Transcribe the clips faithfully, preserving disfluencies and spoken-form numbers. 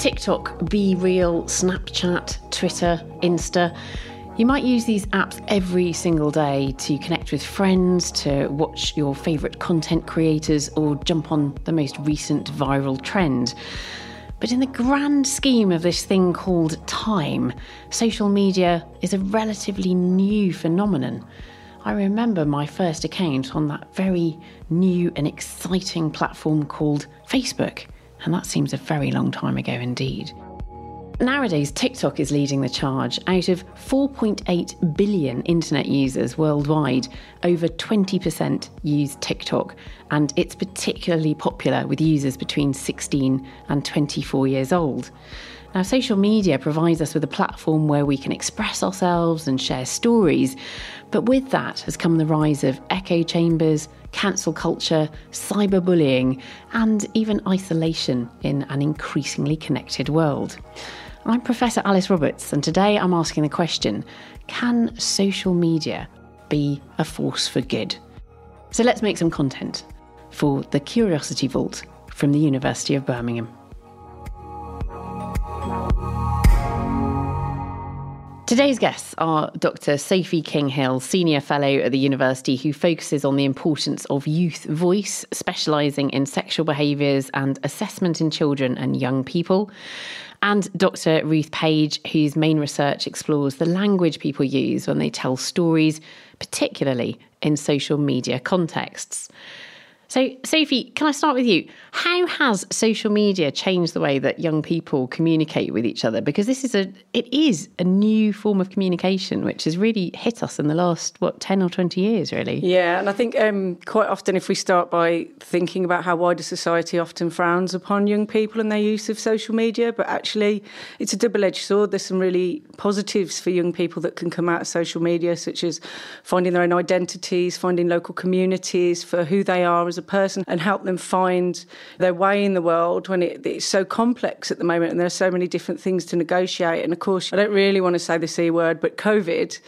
TikTok, Be Real, Snapchat, Twitter, Insta. You might use these apps every single day to connect with friends, to watch your favourite content creators, or jump on the most recent viral trend. But in the grand scheme of this thing called time, social media is a relatively new phenomenon. I remember my first account on that very new and exciting platform called Facebook, and that seems a very long time ago indeed. Nowadays, TikTok is leading the charge. Out of four point eight billion internet users worldwide, over twenty percent use TikTok, and it's particularly popular with users between sixteen and twenty-four years old. Now, social media provides us with a platform where we can express ourselves and share stories, but with that has come the rise of echo chambers, cancel culture, cyberbullying, and even isolation in an increasingly connected world. I'm Professor Alice Roberts, and today I'm asking the question, can social media be a force for good? So let's make some content for The Curiosity Vault from the University of Birmingham. Today's guests are Dr Sophie King Hill, Senior Fellow at the University, who focuses on the importance of youth voice, specialising in sexual behaviours and assessment in children and young people. And Dr Ruth Page, whose main research explores the language people use when they tell stories, particularly in social media contexts. So, Sophie, can I start with you? How has social media changed the way that young people communicate with each other? Because this is a, it is a new form of communication which has really hit us in the last, what, ten or twenty years, really? Yeah, and I think um, quite often if we start by thinking about how wider society often frowns upon young people and their use of social media, but actually it's a double-edged sword. There's some really positives for young people that can come out of social media, such as finding their own identities, finding local communities for who they are as a person, and help them find their way in the world when it, it's so complex at the moment and there are so many different things to negotiate. And of course, I don't really want to say the C word, but COVID,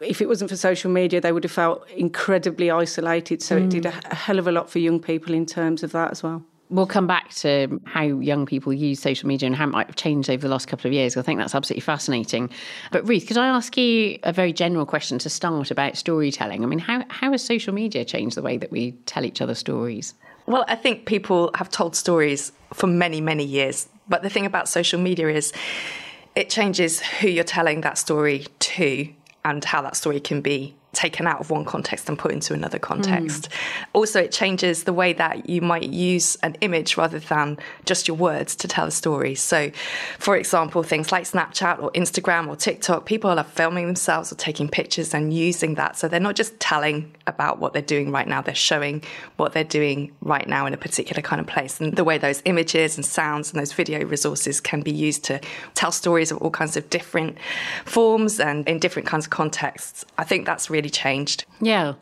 if it wasn't for social media, they would have felt incredibly isolated. So mm. it did a, a hell of a lot for young people in terms of that as well. We'll come back to how young people use social media and how it might have changed over the last couple of years. I think that's absolutely fascinating. But Ruth, could I ask you a very general question to start about storytelling? I mean, how, how has social media changed the way that we tell each other stories? Well, I think people have told stories for many, many years. But the thing about social media is it changes who you're telling that story to and how that story can be taken out of one context and put into another context. Mm. Also, it changes the way that you might use an image rather than just your words to tell a story. So, for example, things like Snapchat or Instagram or TikTok, people are filming themselves or taking pictures and using that. So they're not just telling about what they're doing right now, they're showing what they're doing right now in a particular kind of place. And the way those images and sounds and those video resources can be used to tell stories of all kinds of different forms and in different kinds of contexts. I think that's really changed. Yeah.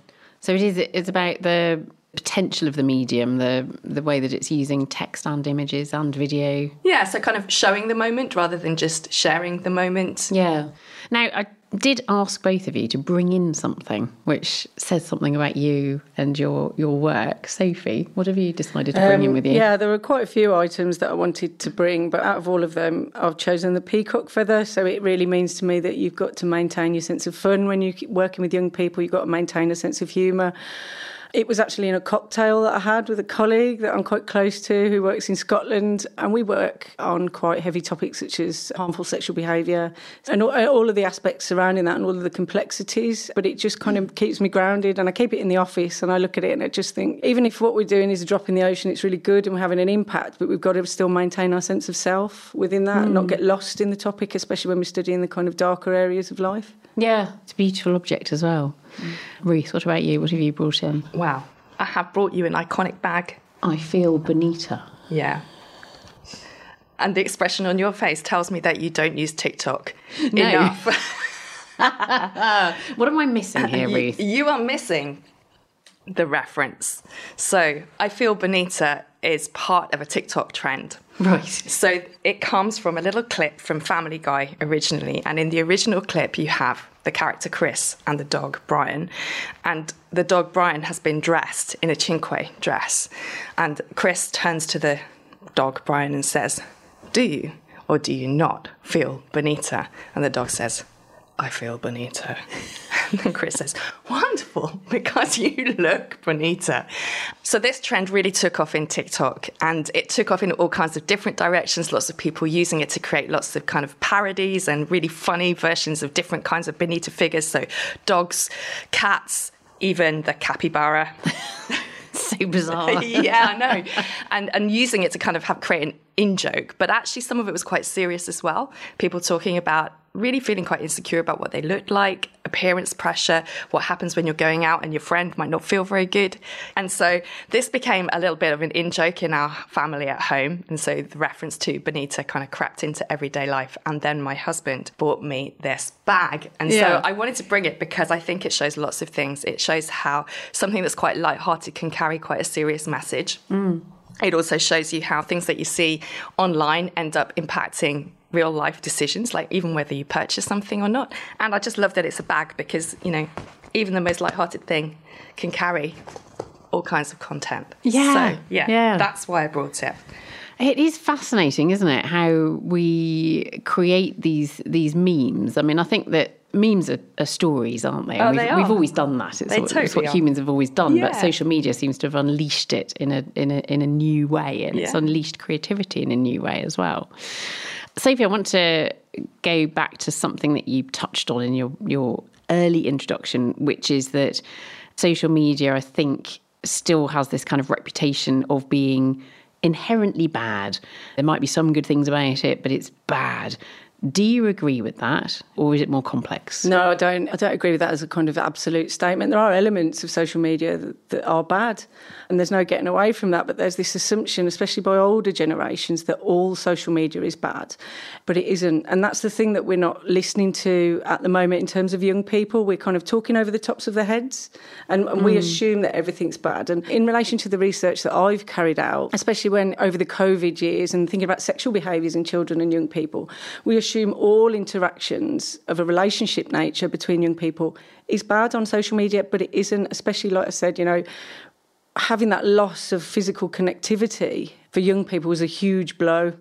So it is it's about the potential of the medium, the the way that it's using text and images and video. Yeah, so kind of showing the moment rather than just sharing the moment. Yeah. Now, I did ask both of you to bring in something which says something about you and your your work. Sophie, what have you decided to bring um, in with you? Yeah, there were quite a few items that I wanted to bring, but out of all of them, I've chosen the peacock feather. So it really means to me that you've got to maintain your sense of fun when you're working with young people. You've got to maintain a sense of humour. It was actually in a cocktail that I had with a colleague that I'm quite close to who works in Scotland, and we work on quite heavy topics such as harmful sexual behaviour and all of the aspects surrounding that and all of the complexities, but it just kind of keeps me grounded. And I keep it in the office and I look at it and I just think, even if what we're doing is a drop in the ocean, it's really good and we're having an impact, but we've got to still maintain our sense of self within that mm. and not get lost in the topic, especially when we're studying the kind of darker areas of life. Yeah, it's a beautiful object as well. Mm. Ruth, what about you? What have you brought in? Wow, I have brought you an iconic bag. I feel bonita. Yeah. And the expression on your face tells me that you don't use TikTok no. enough. What am I missing here, Ruth? You, you are missing the reference. So, I feel bonita is part of a TikTok trend. Right. So, it comes from a little clip from Family Guy originally. And in the original clip, you have the character Chris and the dog Brian. And the dog Brian has been dressed in a cinque dress. And Chris turns to the dog Brian and says, "Do you or do you not feel bonita? And the dog says, I feel bonita. And then Chris says, wonderful, because you look bonita. So this trend really took off in TikTok, and it took off in all kinds of different directions, lots of people using it to create lots of kind of parodies and really funny versions of different kinds of bonita figures. So dogs, cats, even the capybara. So bizarre. Yeah, I know. And and using it to kind of have create an in-joke. But actually some of it was quite serious as well. People talking about really feeling quite insecure about what they look like, appearance pressure, what happens when you're going out and your friend might not feel very good. And so this became a little bit of an in-joke in our family at home. And so the reference to bonita kind of crept into everyday life. And then my husband bought me this bag. And yeah. so I wanted to bring it because I think it shows lots of things. It shows how something that's quite lighthearted can carry quite a serious message. Mm. It also shows you how things that you see online end up impacting real life decisions, like even whether you purchase something or not. And I just love that it's a bag because, you know, even the most lighthearted thing can carry all kinds of content. Yeah. So, yeah, yeah. That's why I brought it. It is fascinating, isn't it, how we create these these memes. I mean, I think that memes are, are stories, aren't they? Oh, we've, they are. We've always done that. It's, they what, totally it's what humans have always done, yeah. But social media seems to have unleashed it in a in a in a new way, and yeah. it's unleashed creativity in a new way as well. Sophie, I want to go back to something that you touched on in your your early introduction, which is that social media, I think, still has this kind of reputation of being inherently bad. There might be some good things about it, but it's bad. Do you agree with that, or is it more complex? No, I don't. I don't agree with that as a kind of absolute statement. There are elements of social media that, that are bad, and there's no getting away from that. But there's this assumption, especially by older generations, that all social media is bad, but it isn't. And that's the thing that we're not listening to at the moment in terms of young people. We're kind of talking over the tops of their heads, and, and mm. we assume that everything's bad. And in relation to the research that I've carried out, especially when over the COVID years and thinking about sexual behaviours in children and young people, we assume assume all interactions of a relationship nature between young people is bad on social media, but it isn't, especially, like I said, you know, having that loss of physical connectivity for young people was a huge blow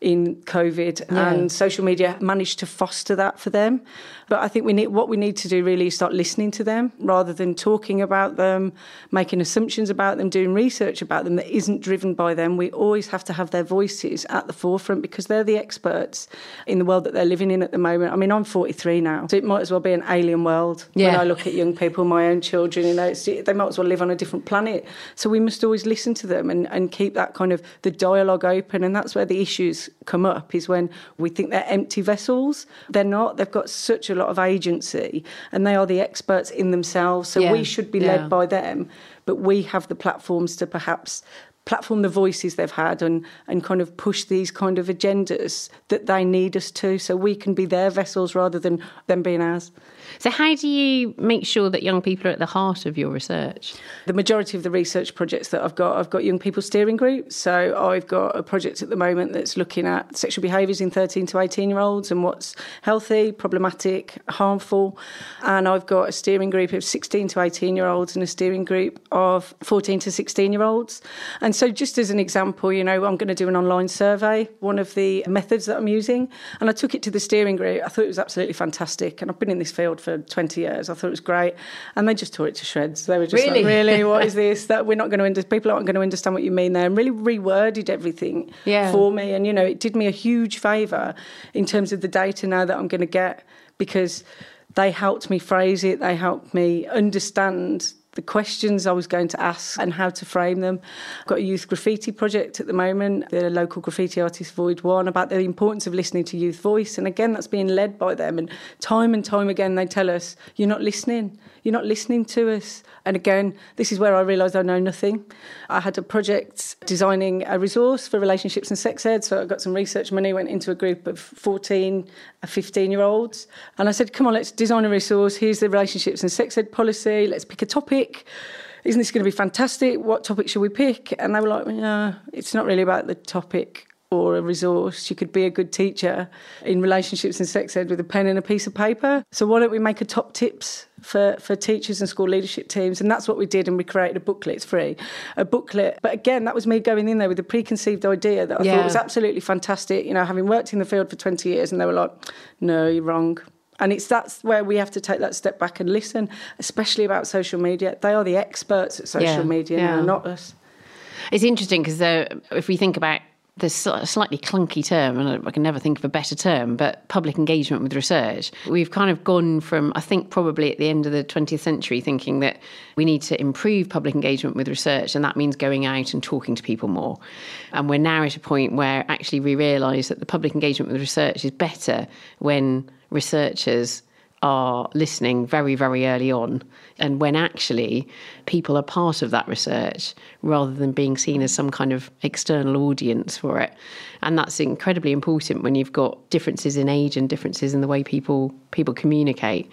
in COVID, yeah. and social media managed to foster that for them. But I think we need what we need to do really is start listening to them rather than talking about them, making assumptions about them, doing research about them that isn't driven by them. We always have to have their voices at the forefront because they're the experts in the world that they're living in at the moment. I mean, I'm forty-three now, so it might as well be an alien world yeah. when I look at young people, my own children. You know, it's, they might as well live on a different planet. So we must always listen to them and, and keep that kind of the dialogue open, and that's where the issues come up, is when we think they're empty vessels. They're not. They've got such a lot of agency, and they are the experts in themselves, so yeah. we should be yeah. led by them, but we have the platforms to perhaps platform the voices they've had and and kind of push these kind of agendas that they need us to, so we can be their vessels rather than them being ours. So how do you make sure that young people are at the heart of your research? The majority of the research projects that I've got, I've got young people steering groups. So I've got a project at the moment that's looking at sexual behaviours in thirteen to eighteen-year-olds and what's healthy, problematic, harmful. And I've got a steering group of sixteen to eighteen-year-olds and a steering group of fourteen to sixteen-year-olds. And so just as an example, you know, I'm going to do an online survey, one of the methods that I'm using. And I took it to the steering group. I thought it was absolutely fantastic. And I've been in this field for twenty years. I thought it was great. And they just tore it to shreds. They were just really? like, really, what is this? That we're not going to under- people aren't going to understand what you mean there. And really reworded everything yeah. for me. And, you know, it did me a huge favour in terms of the data now that I'm going to get, because they helped me phrase it. They helped me understand the questions I was going to ask and how to frame them. I've got a youth graffiti project at the moment, the local graffiti artist Void One, about the importance of listening to youth voice. And again, that's being led by them. And time and time again, they tell us, you're not listening. You're not listening to us. And again, this is where I realised I know nothing. I had a project designing a resource for relationships and sex ed. So I got some research money, went into a group of fourteen, fifteen-year-olds. And I said, come on, let's design a resource. Here's the relationships and sex ed policy. Let's pick a topic. Isn't this going to be fantastic? What topic should we pick? And they were like, no, it's not really about the topic. or a resource. You could be a good teacher in relationships and sex ed with a pen and a piece of paper. So why don't we make a top tips for, for teachers and school leadership teams? And that's what we did, and we created a booklet. It's free, a booklet. But again, that was me going in there with a preconceived idea that I yeah. thought was absolutely fantastic. You know, having worked in the field for twenty years, and they were like, no, you're wrong. And it's that's where we have to take that step back and listen, especially about social media. They are the experts at social yeah, media, yeah. now, not us. It's interesting because if we think about this slightly clunky term, and I can never think of a better term, but public engagement with research, we've kind of gone from, I think probably at the end of the twentieth century, thinking that we need to improve public engagement with research, and that means going out and talking to people more. And we're now at a point where actually we realise that the public engagement with research is better when researchers are listening very, very early on, and when actually people are part of that research rather than being seen as some kind of external audience for it. And that's incredibly important when you've got differences in age and differences in the way people people communicate.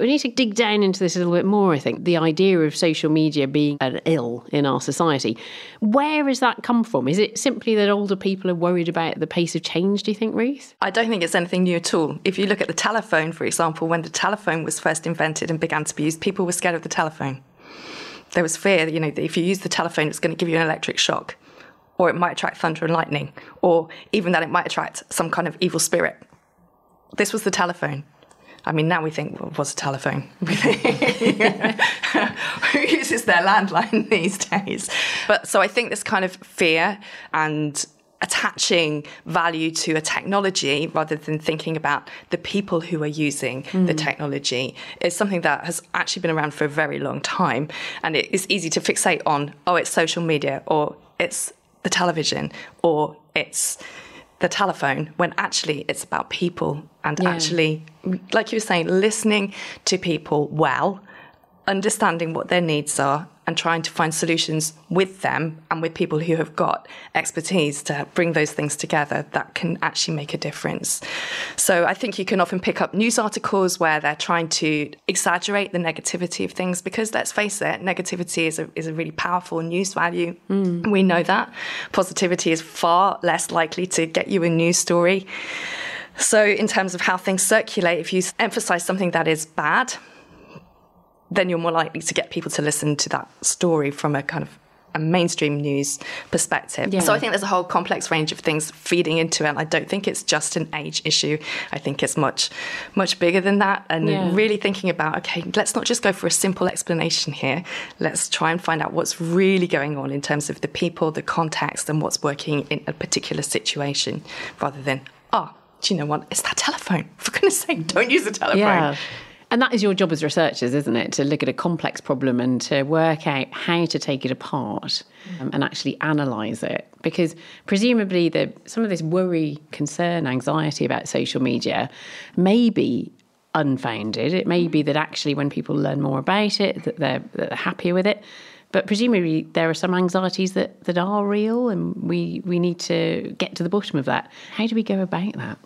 We need to dig down into this a little bit more, I think. The idea of social media being an ill in our society, where has that come from? Is it simply that older people are worried about the pace of change, do you think, Ruth? I don't think it's anything new at all. If you look at the telephone, for example, when the telephone was first invented and began to be used, people were scared of the telephone. There was fear that, you know, that if you use the telephone, it's going to give you an electric shock, or it might attract thunder and lightning, or even that it might attract some kind of evil spirit. This was the telephone. I mean, now we think, well, what's a telephone? Who uses their landline these days? But so I think this kind of fear and attaching value to a technology rather than thinking about the people who are using mm. the technology is something that has actually been around for a very long time. And it is easy to fixate on, oh, it's social media, or it's the television, or it's the telephone, when actually it's about people and yeah. actually, like you were saying, listening to people well, understanding what their needs are, and trying to find solutions with them and with people who have got expertise to bring those things together that can actually make a difference. So I think you can often pick up news articles where they're trying to exaggerate the negativity of things, because let's face it, negativity is a, is a really powerful news value. Mm. We know that. Positivity is far less likely to get you a news story. So in terms of how things circulate, if you emphasize something that is bad, then you're more likely to get people to listen to that story from a kind of a mainstream news perspective. Yeah. So I think there's a whole complex range of things feeding into it. I don't think it's just an age issue. I think it's much, much bigger than that. And yeah. really thinking about, okay, let's not just go for a simple explanation here. Let's try and find out what's really going on in terms of the people, the context, and what's working in a particular situation, rather than, oh, do you know what? It's that telephone. For goodness sake, don't use the telephone. Yeah. And that is your job as researchers, isn't it? To look at a complex problem and to work out how to take it apart um, and actually analyse it. Because presumably the, some of this worry, concern, anxiety about social media may be unfounded. It may be that actually when people learn more about it, that they're, that they're happier with it. But presumably there are some anxieties that, that are real, and we, we need to get to the bottom of that. How do we go about that?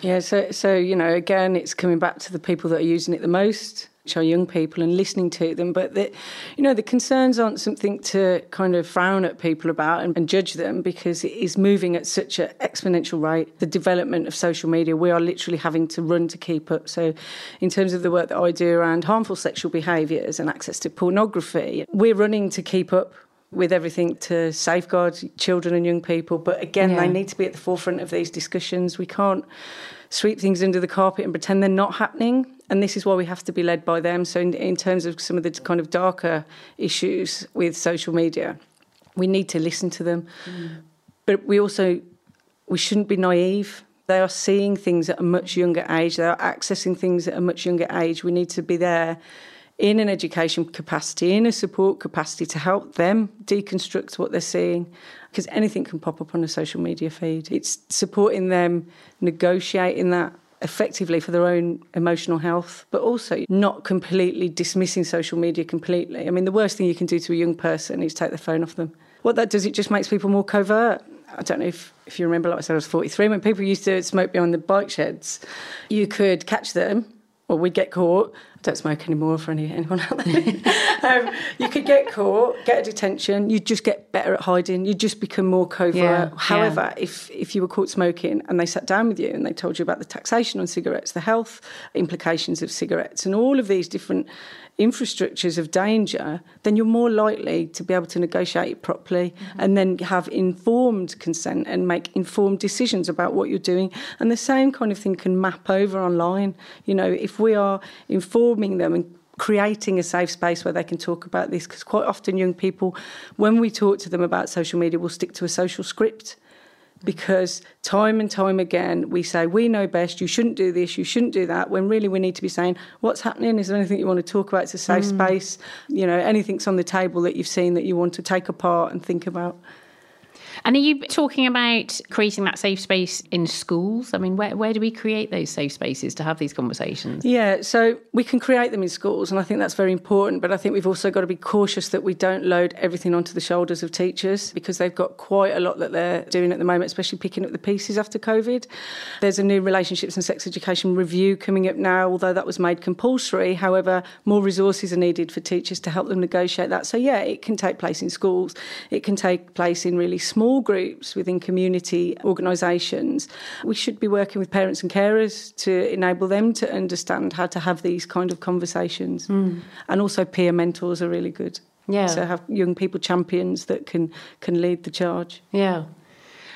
Yeah, so, so, you know, again, it's coming back to the people that are using it the most, which are young people, and listening to them. But, the, you know, the concerns aren't something to kind of frown at people about and, and judge them, because it is moving at such an exponential rate. The development of social media, we are literally having to run to keep up. So in terms of the work that I do around harmful sexual behaviours and access to pornography, we're running to keep up with everything to safeguard children and young people. But again, yeah. they need to be at the forefront of these discussions. We can't sweep things under the carpet and pretend they're not happening. And this is why we have to be led by them. So in, in terms of some of the kind of darker issues with social media, we need to listen to them. Mm. But we also, we shouldn't be naive. They are seeing things at a much younger age. They are accessing things at a much younger age. We need to be there in an education capacity, in a support capacity, to help them deconstruct what they're seeing, because anything can pop up on a social media feed. It's supporting them, negotiating that effectively for their own emotional health, but also not completely dismissing social media completely. I mean, the worst thing you can do to a young person is take the phone off them. What that does, it just makes people more covert. I don't know if, if you remember, like I said, I was forty-three, when people used to smoke behind the bike sheds, you could catch them, well, we'd get caught. I don't smoke anymore for any, anyone out there. um, you could get caught, get a detention. You'd just get better at hiding. You'd just become more covert. Yeah, However, yeah. if if you were caught smoking and they sat down with you and they told you about the taxation on cigarettes, the health implications of cigarettes and all of these different infrastructures of danger, then you're more likely to be able to negotiate it properly mm-hmm. and then have informed consent and make informed decisions about what you're doing. And the same kind of thing can map over online. You know, if we are informing them and creating a safe space where they can talk about this, because quite often young people, when we talk to them about social media, will stick to a social script. Because time and time again, we say, we know best, you shouldn't do this, you shouldn't do that, when really we need to be saying, what's happening? Is there anything you want to talk about? It's a safe mm. space. You know, anything's on the table that you've seen that you want to take apart and think about. And are you talking about creating that safe space in schools? I mean, where, where do we create those safe spaces to have these conversations? Yeah, so we can create them in schools, and I think that's very important. But I think we've also got to be cautious that we don't load everything onto the shoulders of teachers, because they've got quite a lot that they're doing at the moment, especially picking up the pieces after COVID. There's a new Relationships and Sex Education review coming up now, although that was made compulsory. However, more resources are needed for teachers to help them negotiate that. So, yeah, it can take place in schools. It can take place in really small groups within community organisations. We should be working with parents and carers to enable them to understand how to have these kind of conversations. Mm. And also peer mentors are really good. Yeah. So have young people champions that can, can lead the charge. Yeah.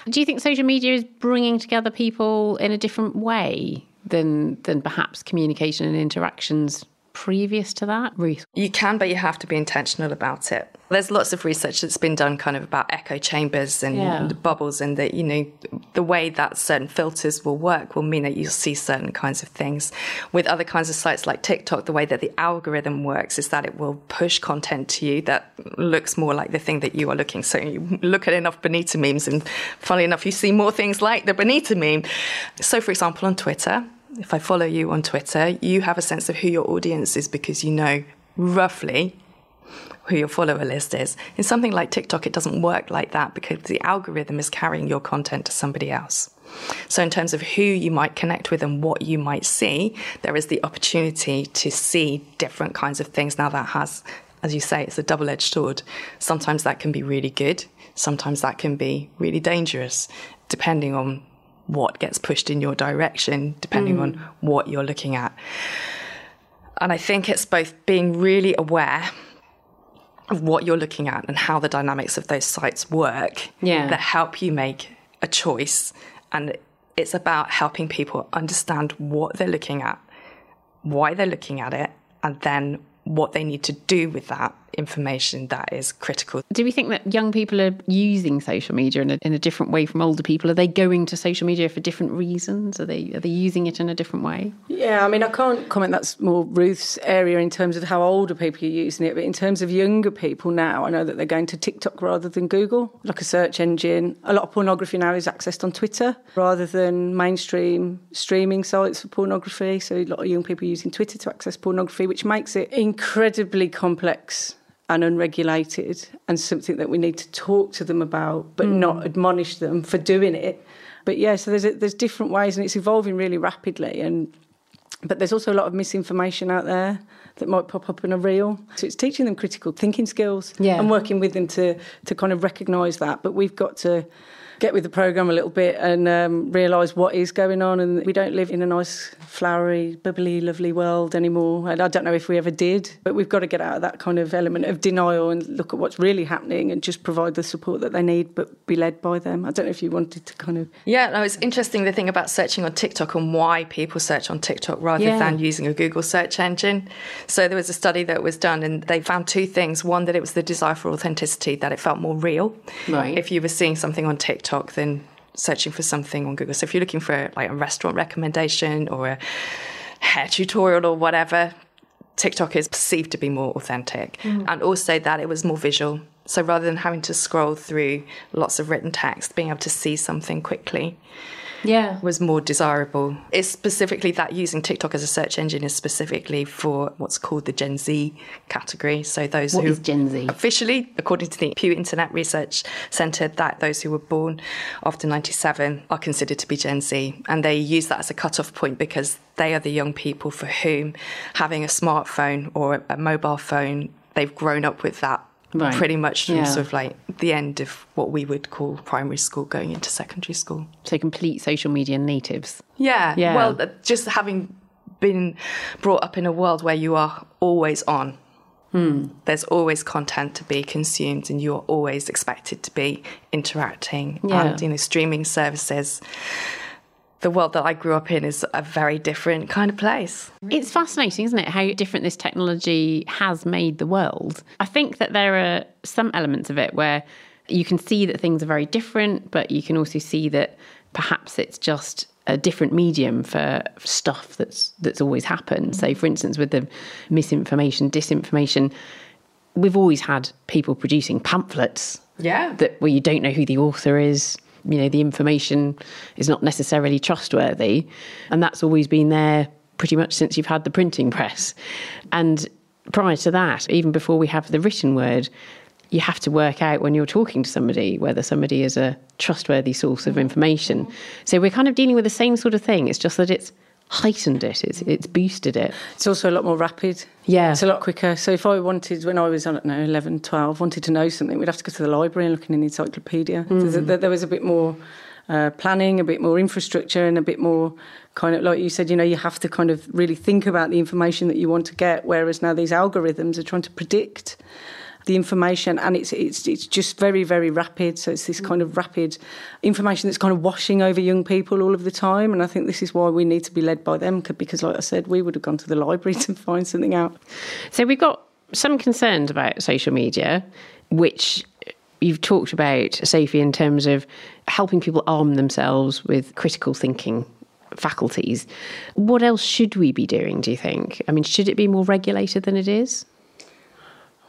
Do you think social media is bringing together people in a different way than than perhaps communication and interactions previous to that, Ruth? You can, but you have to be intentional about it. There's lots of research that's been done kind of about echo chambers and yeah. bubbles, and that, you know, the way that certain filters will work will mean that you'll see certain kinds of things. With other kinds of sites like TikTok, the way that the algorithm works is that it will push content to you that looks more like the thing that you are looking. So you look at enough Bonita memes and funnily enough, you see more things like the Bonita meme. So for example, on Twitter, if I follow you on Twitter, you have a sense of who your audience is because you know roughly who your follower list is. In something like TikTok, it doesn't work like that because the algorithm is carrying your content to somebody else. So in terms of who you might connect with and what you might see, there is the opportunity to see different kinds of things. Now that has, as you say, it's a double-edged sword. Sometimes that can be really good. Sometimes that can be really dangerous, depending on what gets pushed in your direction, depending mm. on what you're looking at. And I think it's both being really aware of what you're looking at and how the dynamics of those sites work yeah. that help you make a choice. And it's about helping people understand what they're looking at, why they're looking at it, and then what they need to do with that information that is critical. Do we think that young people are using social media in a, in a different way from older people? Are they going to social media for different reasons? Are they are they using it in a different way? Yeah, I mean, I can't comment. That's more Ruth's area in terms of how older people are using it. But in terms of younger people now, I know that they're going to TikTok rather than Google, like a search engine. A lot of pornography now is accessed on Twitter rather than mainstream streaming sites for pornography. So a lot of young people are using Twitter to access pornography, which makes it incredibly complex and unregulated, and something that we need to talk to them about, but mm. not admonish them for doing it. But yeah, so there's a, there's different ways, and it's evolving really rapidly. And but there's also a lot of misinformation out there that might pop up in a reel. So it's teaching them critical thinking skills yeah. and working with them to to kind of recognise that. But we've got to get with the programme a little bit and um, realise what is going on. And we don't live in a nice, flowery, bubbly, lovely world anymore. And I don't know if we ever did, but we've got to get out of that kind of element of denial and look at what's really happening and just provide the support that they need, but be led by them. I don't know if you wanted to kind of... Yeah, no, it's interesting, the thing about searching on TikTok and why people search on TikTok rather yeah. than using a Google search engine. So there was a study that was done and they found two things. One, that it was the desire for authenticity, that it felt more real. Right. If you were seeing something on TikTok, than searching for something on Google. So if you're looking for like a restaurant recommendation or a hair tutorial or whatever, TikTok is perceived to be more authentic. Mm. And also that it was more visual. So rather than having to scroll through lots of written text, being able to see something quickly. yeah. was more desirable. It's specifically that using TikTok as a search engine is specifically for what's called the Gen Z category. So those what who is Gen Z? Officially, according to the Pew Internet Research Center, that those who were born after ninety-seven are considered to be Gen Z. And they use that as a cutoff point because they are the young people for whom having a smartphone or a mobile phone, they've grown up with that. Right. Pretty much from yeah. sort of like the end of what we would call primary school going into secondary school. So complete social media natives. Yeah. yeah. Well, just having been brought up in a world where you are always on. Hmm. There's always content to be consumed and you're always expected to be interacting. Yeah. And, you know, streaming services. The world that I grew up in is a very different kind of place. It's fascinating, isn't it, how different this technology has made the world. I think that there are some elements of it where you can see that things are very different, but you can also see that perhaps it's just a different medium for stuff that's that's always happened. So, for instance, with the misinformation, disinformation, we've always had people producing pamphlets yeah. that where you don't know who the author is. You know, the information is not necessarily trustworthy. And that's always been there pretty much since you've had the printing press. And prior to that, even before we have the written word, you have to work out when you're talking to somebody whether somebody is a trustworthy source of information. So we're kind of dealing with the same sort of thing. It's just that it's heightened it, it's, it's boosted it. It's also a lot more rapid. Yeah. It's a lot quicker. So if I wanted, when I was, I don't know, eleven, twelve, wanted to know something, we'd have to go to the library and look in an encyclopedia. Mm. So there was a bit more uh, planning, a bit more infrastructure and a bit more kind of, like you said, you know, you have to kind of really think about the information that you want to get, whereas now these algorithms are trying to predict the information, and it's it's it's just very, very rapid. So it's this kind of rapid information that's kind of washing over young people all of the time, and I think this is why we need to be led by them, because like I said, we would have gone to the library to find something out. So we've got some concerns about social media, which you've talked about, Sophie, in terms of helping people arm themselves with critical thinking faculties. What else should we be doing, do you think? I mean, should it be more regulated than it is?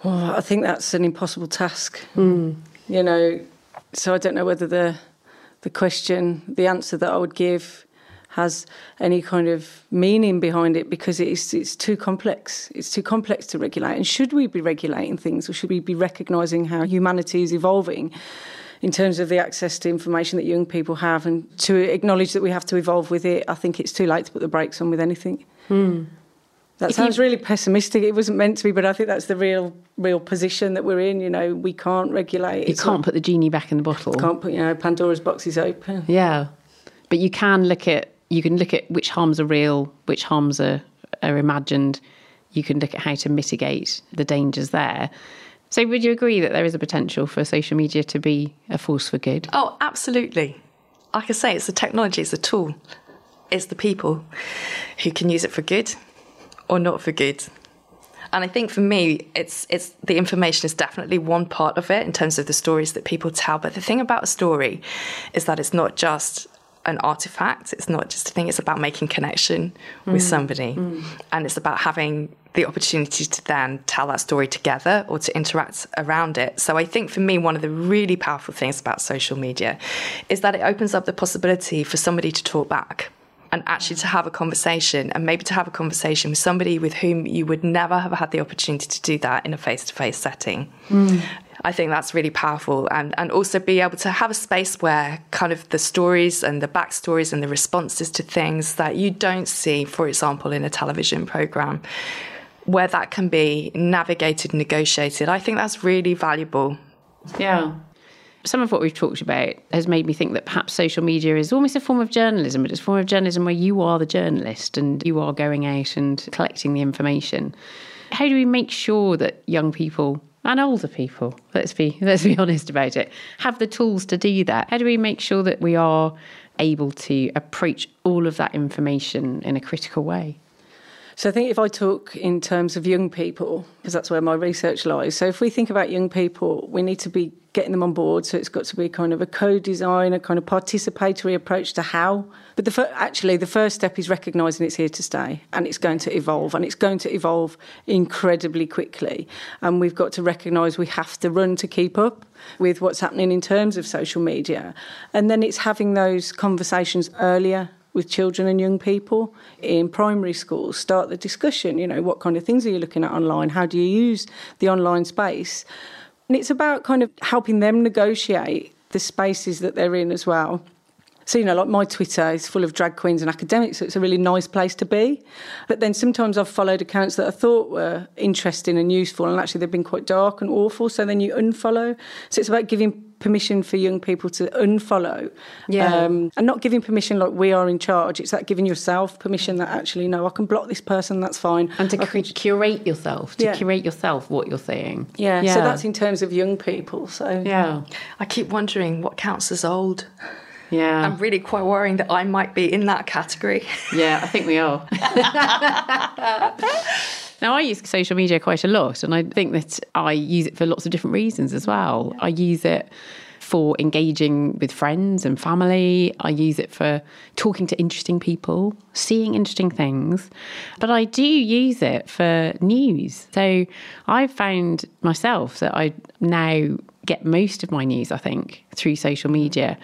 Well, I think that's an impossible task, mm. you know. So I don't know whether the the question, the answer that I would give has any kind of meaning behind it, because it's it's too complex. It's too complex to regulate. And should we be regulating things, or should we be recognising how humanity is evolving in terms of the access to information that young people have, and to acknowledge that we have to evolve with it? I think it's too late to put the brakes on with anything. Mm. That sounds really pessimistic. It wasn't meant to be, but I think that's the real real position that we're in. You know, we can't regulate. You can't put the genie back in the bottle. You can't put, you know, Pandora's box is open. Yeah. But you can look at, you can look at which harms are real, which harms are, are imagined. You can look at how to mitigate the dangers there. So would you agree that there is a potential for social media to be a force for good? Oh, absolutely. Like I say, it's the technology, it's the tool. It's the people who can use it for good or not for good. And I think for me, it's it's the information is definitely one part of it in terms of the stories that people tell. But the thing about a story is that it's not just an artifact. It's not just a thing. It's about making connection mm. with somebody. Mm. And it's about having the opportunity to then tell that story together or to interact around it. So I think for me, one of the really powerful things about social media is that it opens up the possibility for somebody to talk back. And actually to have a conversation, and maybe to have a conversation with somebody with whom you would never have had the opportunity to do that in a face-to-face setting. Mm. I think that's really powerful. And, and also be able to have a space where kind of the stories and the backstories and the responses to things that you don't see, for example, in a television programme, where that can be navigated, negotiated. I think that's really valuable. Yeah. Some of what we've talked about has made me think that perhaps social media is almost a form of journalism, but it's a form of journalism where you are the journalist and you are going out and collecting the information. How do we make sure that young people and older people, let's be let's be honest about it, have the tools to do that? How do we make sure that we are able to approach all of that information in a critical way? So I think if I talk in terms of young people, because that's where my research lies. So if we think about young people, we need to be getting them on board. So it's got to be kind of a co-design, a kind of participatory approach to how. But the fir- actually, the first step is recognising it's here to stay and it's going to evolve and it's going to evolve incredibly quickly. And we've got to recognise we have to run to keep up with what's happening in terms of social media. And then it's having those conversations earlier with children and young people in primary schools. Start the discussion, you know, what kind of things are you looking at online? How do you use the online space? And it's about kind of helping them negotiate the spaces that they're in as well. So, you know, like my Twitter is full of drag queens and academics, so it's a really nice place to be. But then sometimes I've followed accounts that I thought were interesting and useful, and actually they've been quite dark and awful, so then you unfollow. So it's about giving permission for young people to unfollow. Yeah. Um, and not giving permission like we are in charge. It's that giving yourself permission that actually, no, I can block this person, that's fine. And to cu- curate yourself, to yeah. curate yourself what you're saying. Yeah. yeah, so that's in terms of young people. So yeah, I keep wondering what counts as old. Yeah, I'm really quite worrying that I might be in that category. Yeah, I think we are. Now, I use social media quite a lot, and I think that I use it for lots of different reasons as well. I use it for engaging with friends and family. I use it for talking to interesting people, seeing interesting things. But I do use it for news. So I've found myself that I now get most of my news, I think, through social media,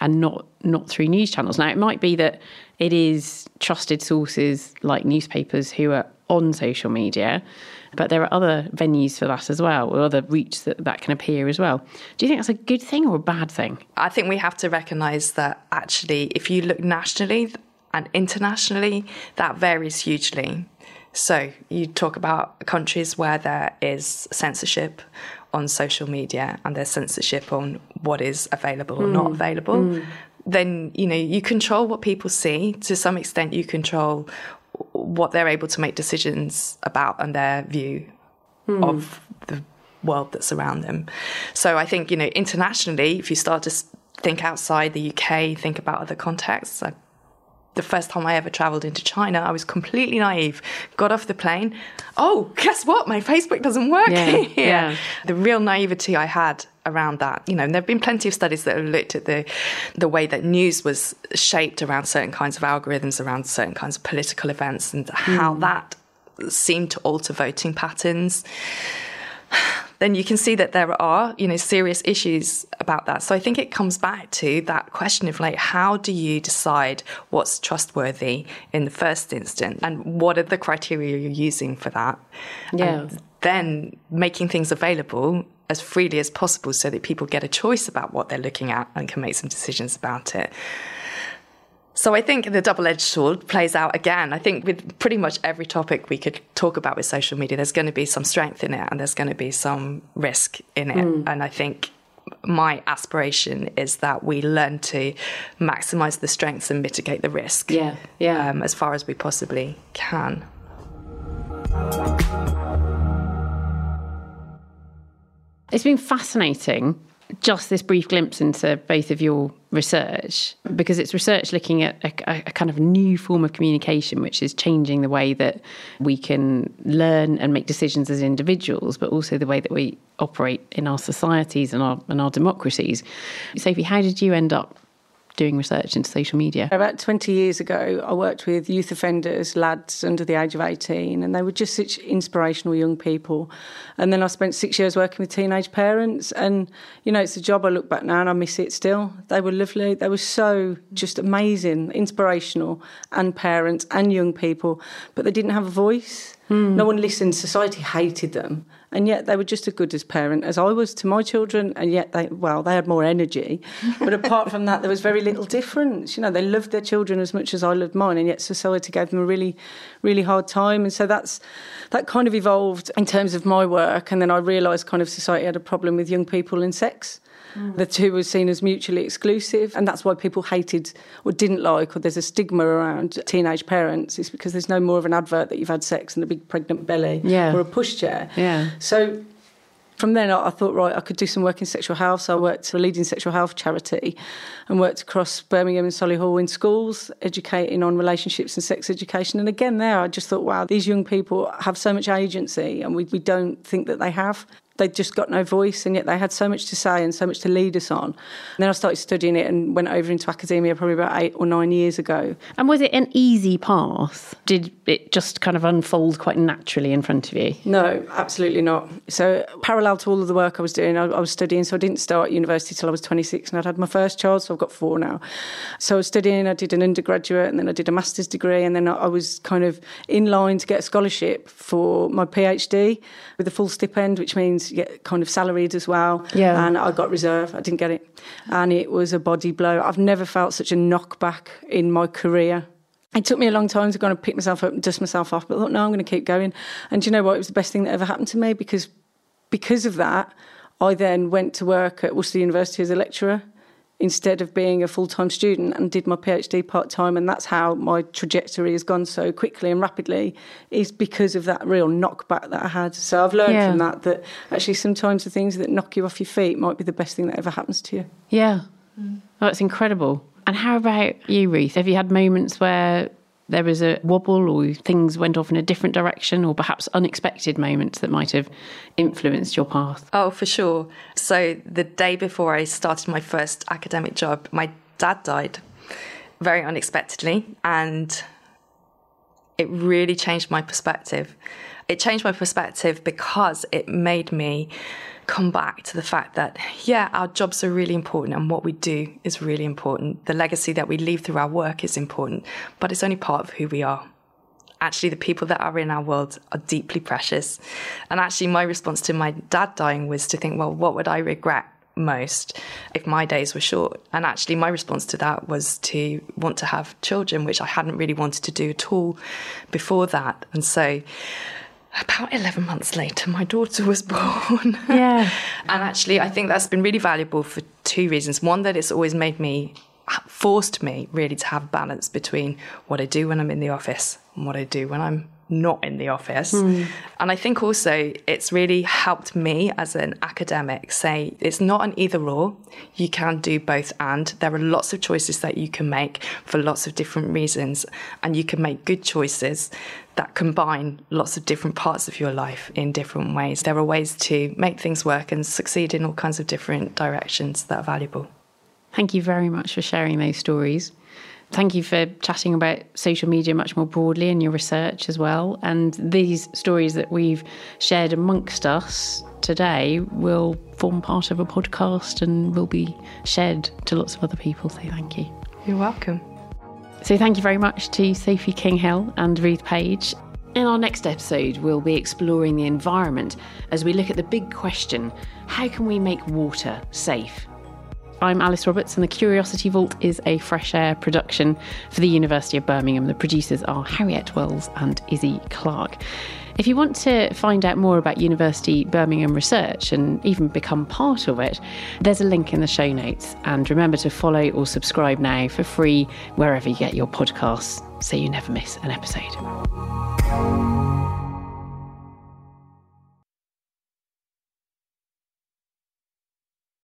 and not not through news channels. Now, it might be that it is trusted sources like newspapers who are on social media, but there are other venues for that as well, or other routes that, that can appear as well. Do you think that's a good thing or a bad thing? I think we have to recognise that actually, if you look nationally and internationally, that varies hugely. So you talk about countries where there is censorship on social media and there's censorship on what is available or mm. not available, mm. then, you know, you control what people see. To some extent, you control what they're able to make decisions about and their view mm. of the world that's around them. So I think, you know, internationally, if you start to think outside the U K, think about other contexts. I, the first time I ever travelled into China, I was completely naive. Got off the plane. Oh, guess what? My Facebook doesn't work yeah, here. Yeah. The real naivety I had around that, you know, and there have been plenty of studies that have looked at the the way that news was shaped around certain kinds of algorithms, around certain kinds of political events, and how mm. that seemed to alter voting patterns. Then you can see that there are, you know, serious issues about that. So I think it comes back to that question of, like, how do you decide what's trustworthy in the first instance, and what are the criteria you're using for that? Yeah. And then making things available as freely as possible so that people get a choice about what they're looking at and can make some decisions about it. So I think the double-edged sword plays out again. I think with pretty much every topic we could talk about with social media, there's going to be some strength in it and there's going to be some risk in it. Mm. And I think my aspiration is that we learn to maximise the strengths and mitigate the risk yeah, yeah. Um, as far as we possibly can. It's been fascinating, just this brief glimpse into both of your research, because it's research looking at a, a kind of new form of communication, which is changing the way that we can learn and make decisions as individuals, but also the way that we operate in our societies and our, and our democracies. Sophie, how did you end up doing research into social media? About twenty years ago, I worked with youth offenders, lads under the age of eighteen, and they were just such inspirational young people. And then I spent six years working with teenage parents, and, you know, it's a job I look back now and I miss it still. They were lovely. They were so just amazing, inspirational, and parents and young people, but they didn't have a voice. Mm. No one listened. Society hated them. And yet they were just as good as parent as I was to my children. And yet, they well, they had more energy. But apart from that, there was very little difference. You know, they loved their children as much as I loved mine. And yet society gave them a really, really hard time. And so that's that kind of evolved in terms of my work. And then I realised kind of society had a problem with young people and sex. Mm. The two were seen as mutually exclusive, and that's why people hated or didn't like, or there's a stigma around teenage parents. It's because there's no more of an advert that you've had sex and a big pregnant belly yeah. or a pushchair. Yeah. So From then I thought, right, I could do some work in sexual health. So I worked for a leading sexual health charity and worked across Birmingham and Solihull in schools, educating on relationships and sex education. And again there, I just thought, wow, these young people have so much agency and we, we don't think that they have. They'd just got no voice, and yet they had so much to say and so much to lead us on. And then I started studying it and went over into academia probably about eight or nine years ago. And was it an easy path? Did it just kind of unfold quite naturally in front of you? No, absolutely not. So parallel to all of the work I was doing, I, I was studying, so I didn't start university till I was twenty-six, and I'd had my first child, so I've got four now. So I was studying, I did an undergraduate, and then I did a master's degree, and then I, I was kind of in line to get a scholarship for my PhD with a full stipend, which means get kind of salaried as well. Yeah. And I got reserve. I didn't get it. And it was a body blow. I've never felt such a knockback in my career. It took me a long time to kind of pick myself up and dust myself off, but I thought, no, I'm going to keep going. And do you know what? It was the best thing that ever happened to me because because of that, I then went to work at Worcester University as a lecturer instead of being a full-time student and did my PhD part-time. And that's how my trajectory has gone so quickly and rapidly, is because of that real knockback that I had. So I've learned yeah. from that, that actually sometimes the things that knock you off your feet might be the best thing that ever happens to you. Yeah. Mm. Well, that's incredible. And how about you, Ruth? Have you had moments where there was a wobble or things went off in a different direction, or perhaps unexpected moments that might have influenced your path? Oh, for sure. So the day before I started my first academic job, my dad died very unexpectedly, and it really changed my perspective. It changed my perspective because it made me come back to the fact that, yeah, our jobs are really important and what we do is really important. The legacy that we leave through our work is important, but it's only part of who we are. Actually, the people that are in our world are deeply precious. And actually, my response to my dad dying was to think, well, what would I regret most if my days were short? And actually, my response to that was to want to have children, which I hadn't really wanted to do at all before that. And so about eleven months later, my daughter was born. Yeah. And actually, I think that's been really valuable for two reasons. One, that it's always made me, forced me really to have balance between what I do when I'm in the office and what I do when I'm not in the office. Mm. And I think also it's really helped me as an academic say it's not an either or. You can do both, and there are lots of choices that you can make for lots of different reasons, and you can make good choices that combine lots of different parts of your life in different ways. There are ways to make things work and succeed in all kinds of different directions that are valuable. Thank you very much for sharing those stories. Thank you for chatting about social media much more broadly and your research as well. And these stories that we've shared amongst us today will form part of a podcast and will be shared to lots of other people. So thank you. You're welcome. So thank you very much to Sophie King Hill and Ruth Page. In our next episode, we'll be exploring the environment as we look at the big question, how can we make water safe? I'm Alice Roberts, and The Curiosity Vault is a Fresh Air production for the University of Birmingham. The producers are Harriet Wells and Izzie Clarke. If you want to find out more about University Birmingham research and even become part of it, there's a link in the show notes. And remember to follow or subscribe now for free wherever you get your podcasts so you never miss an episode.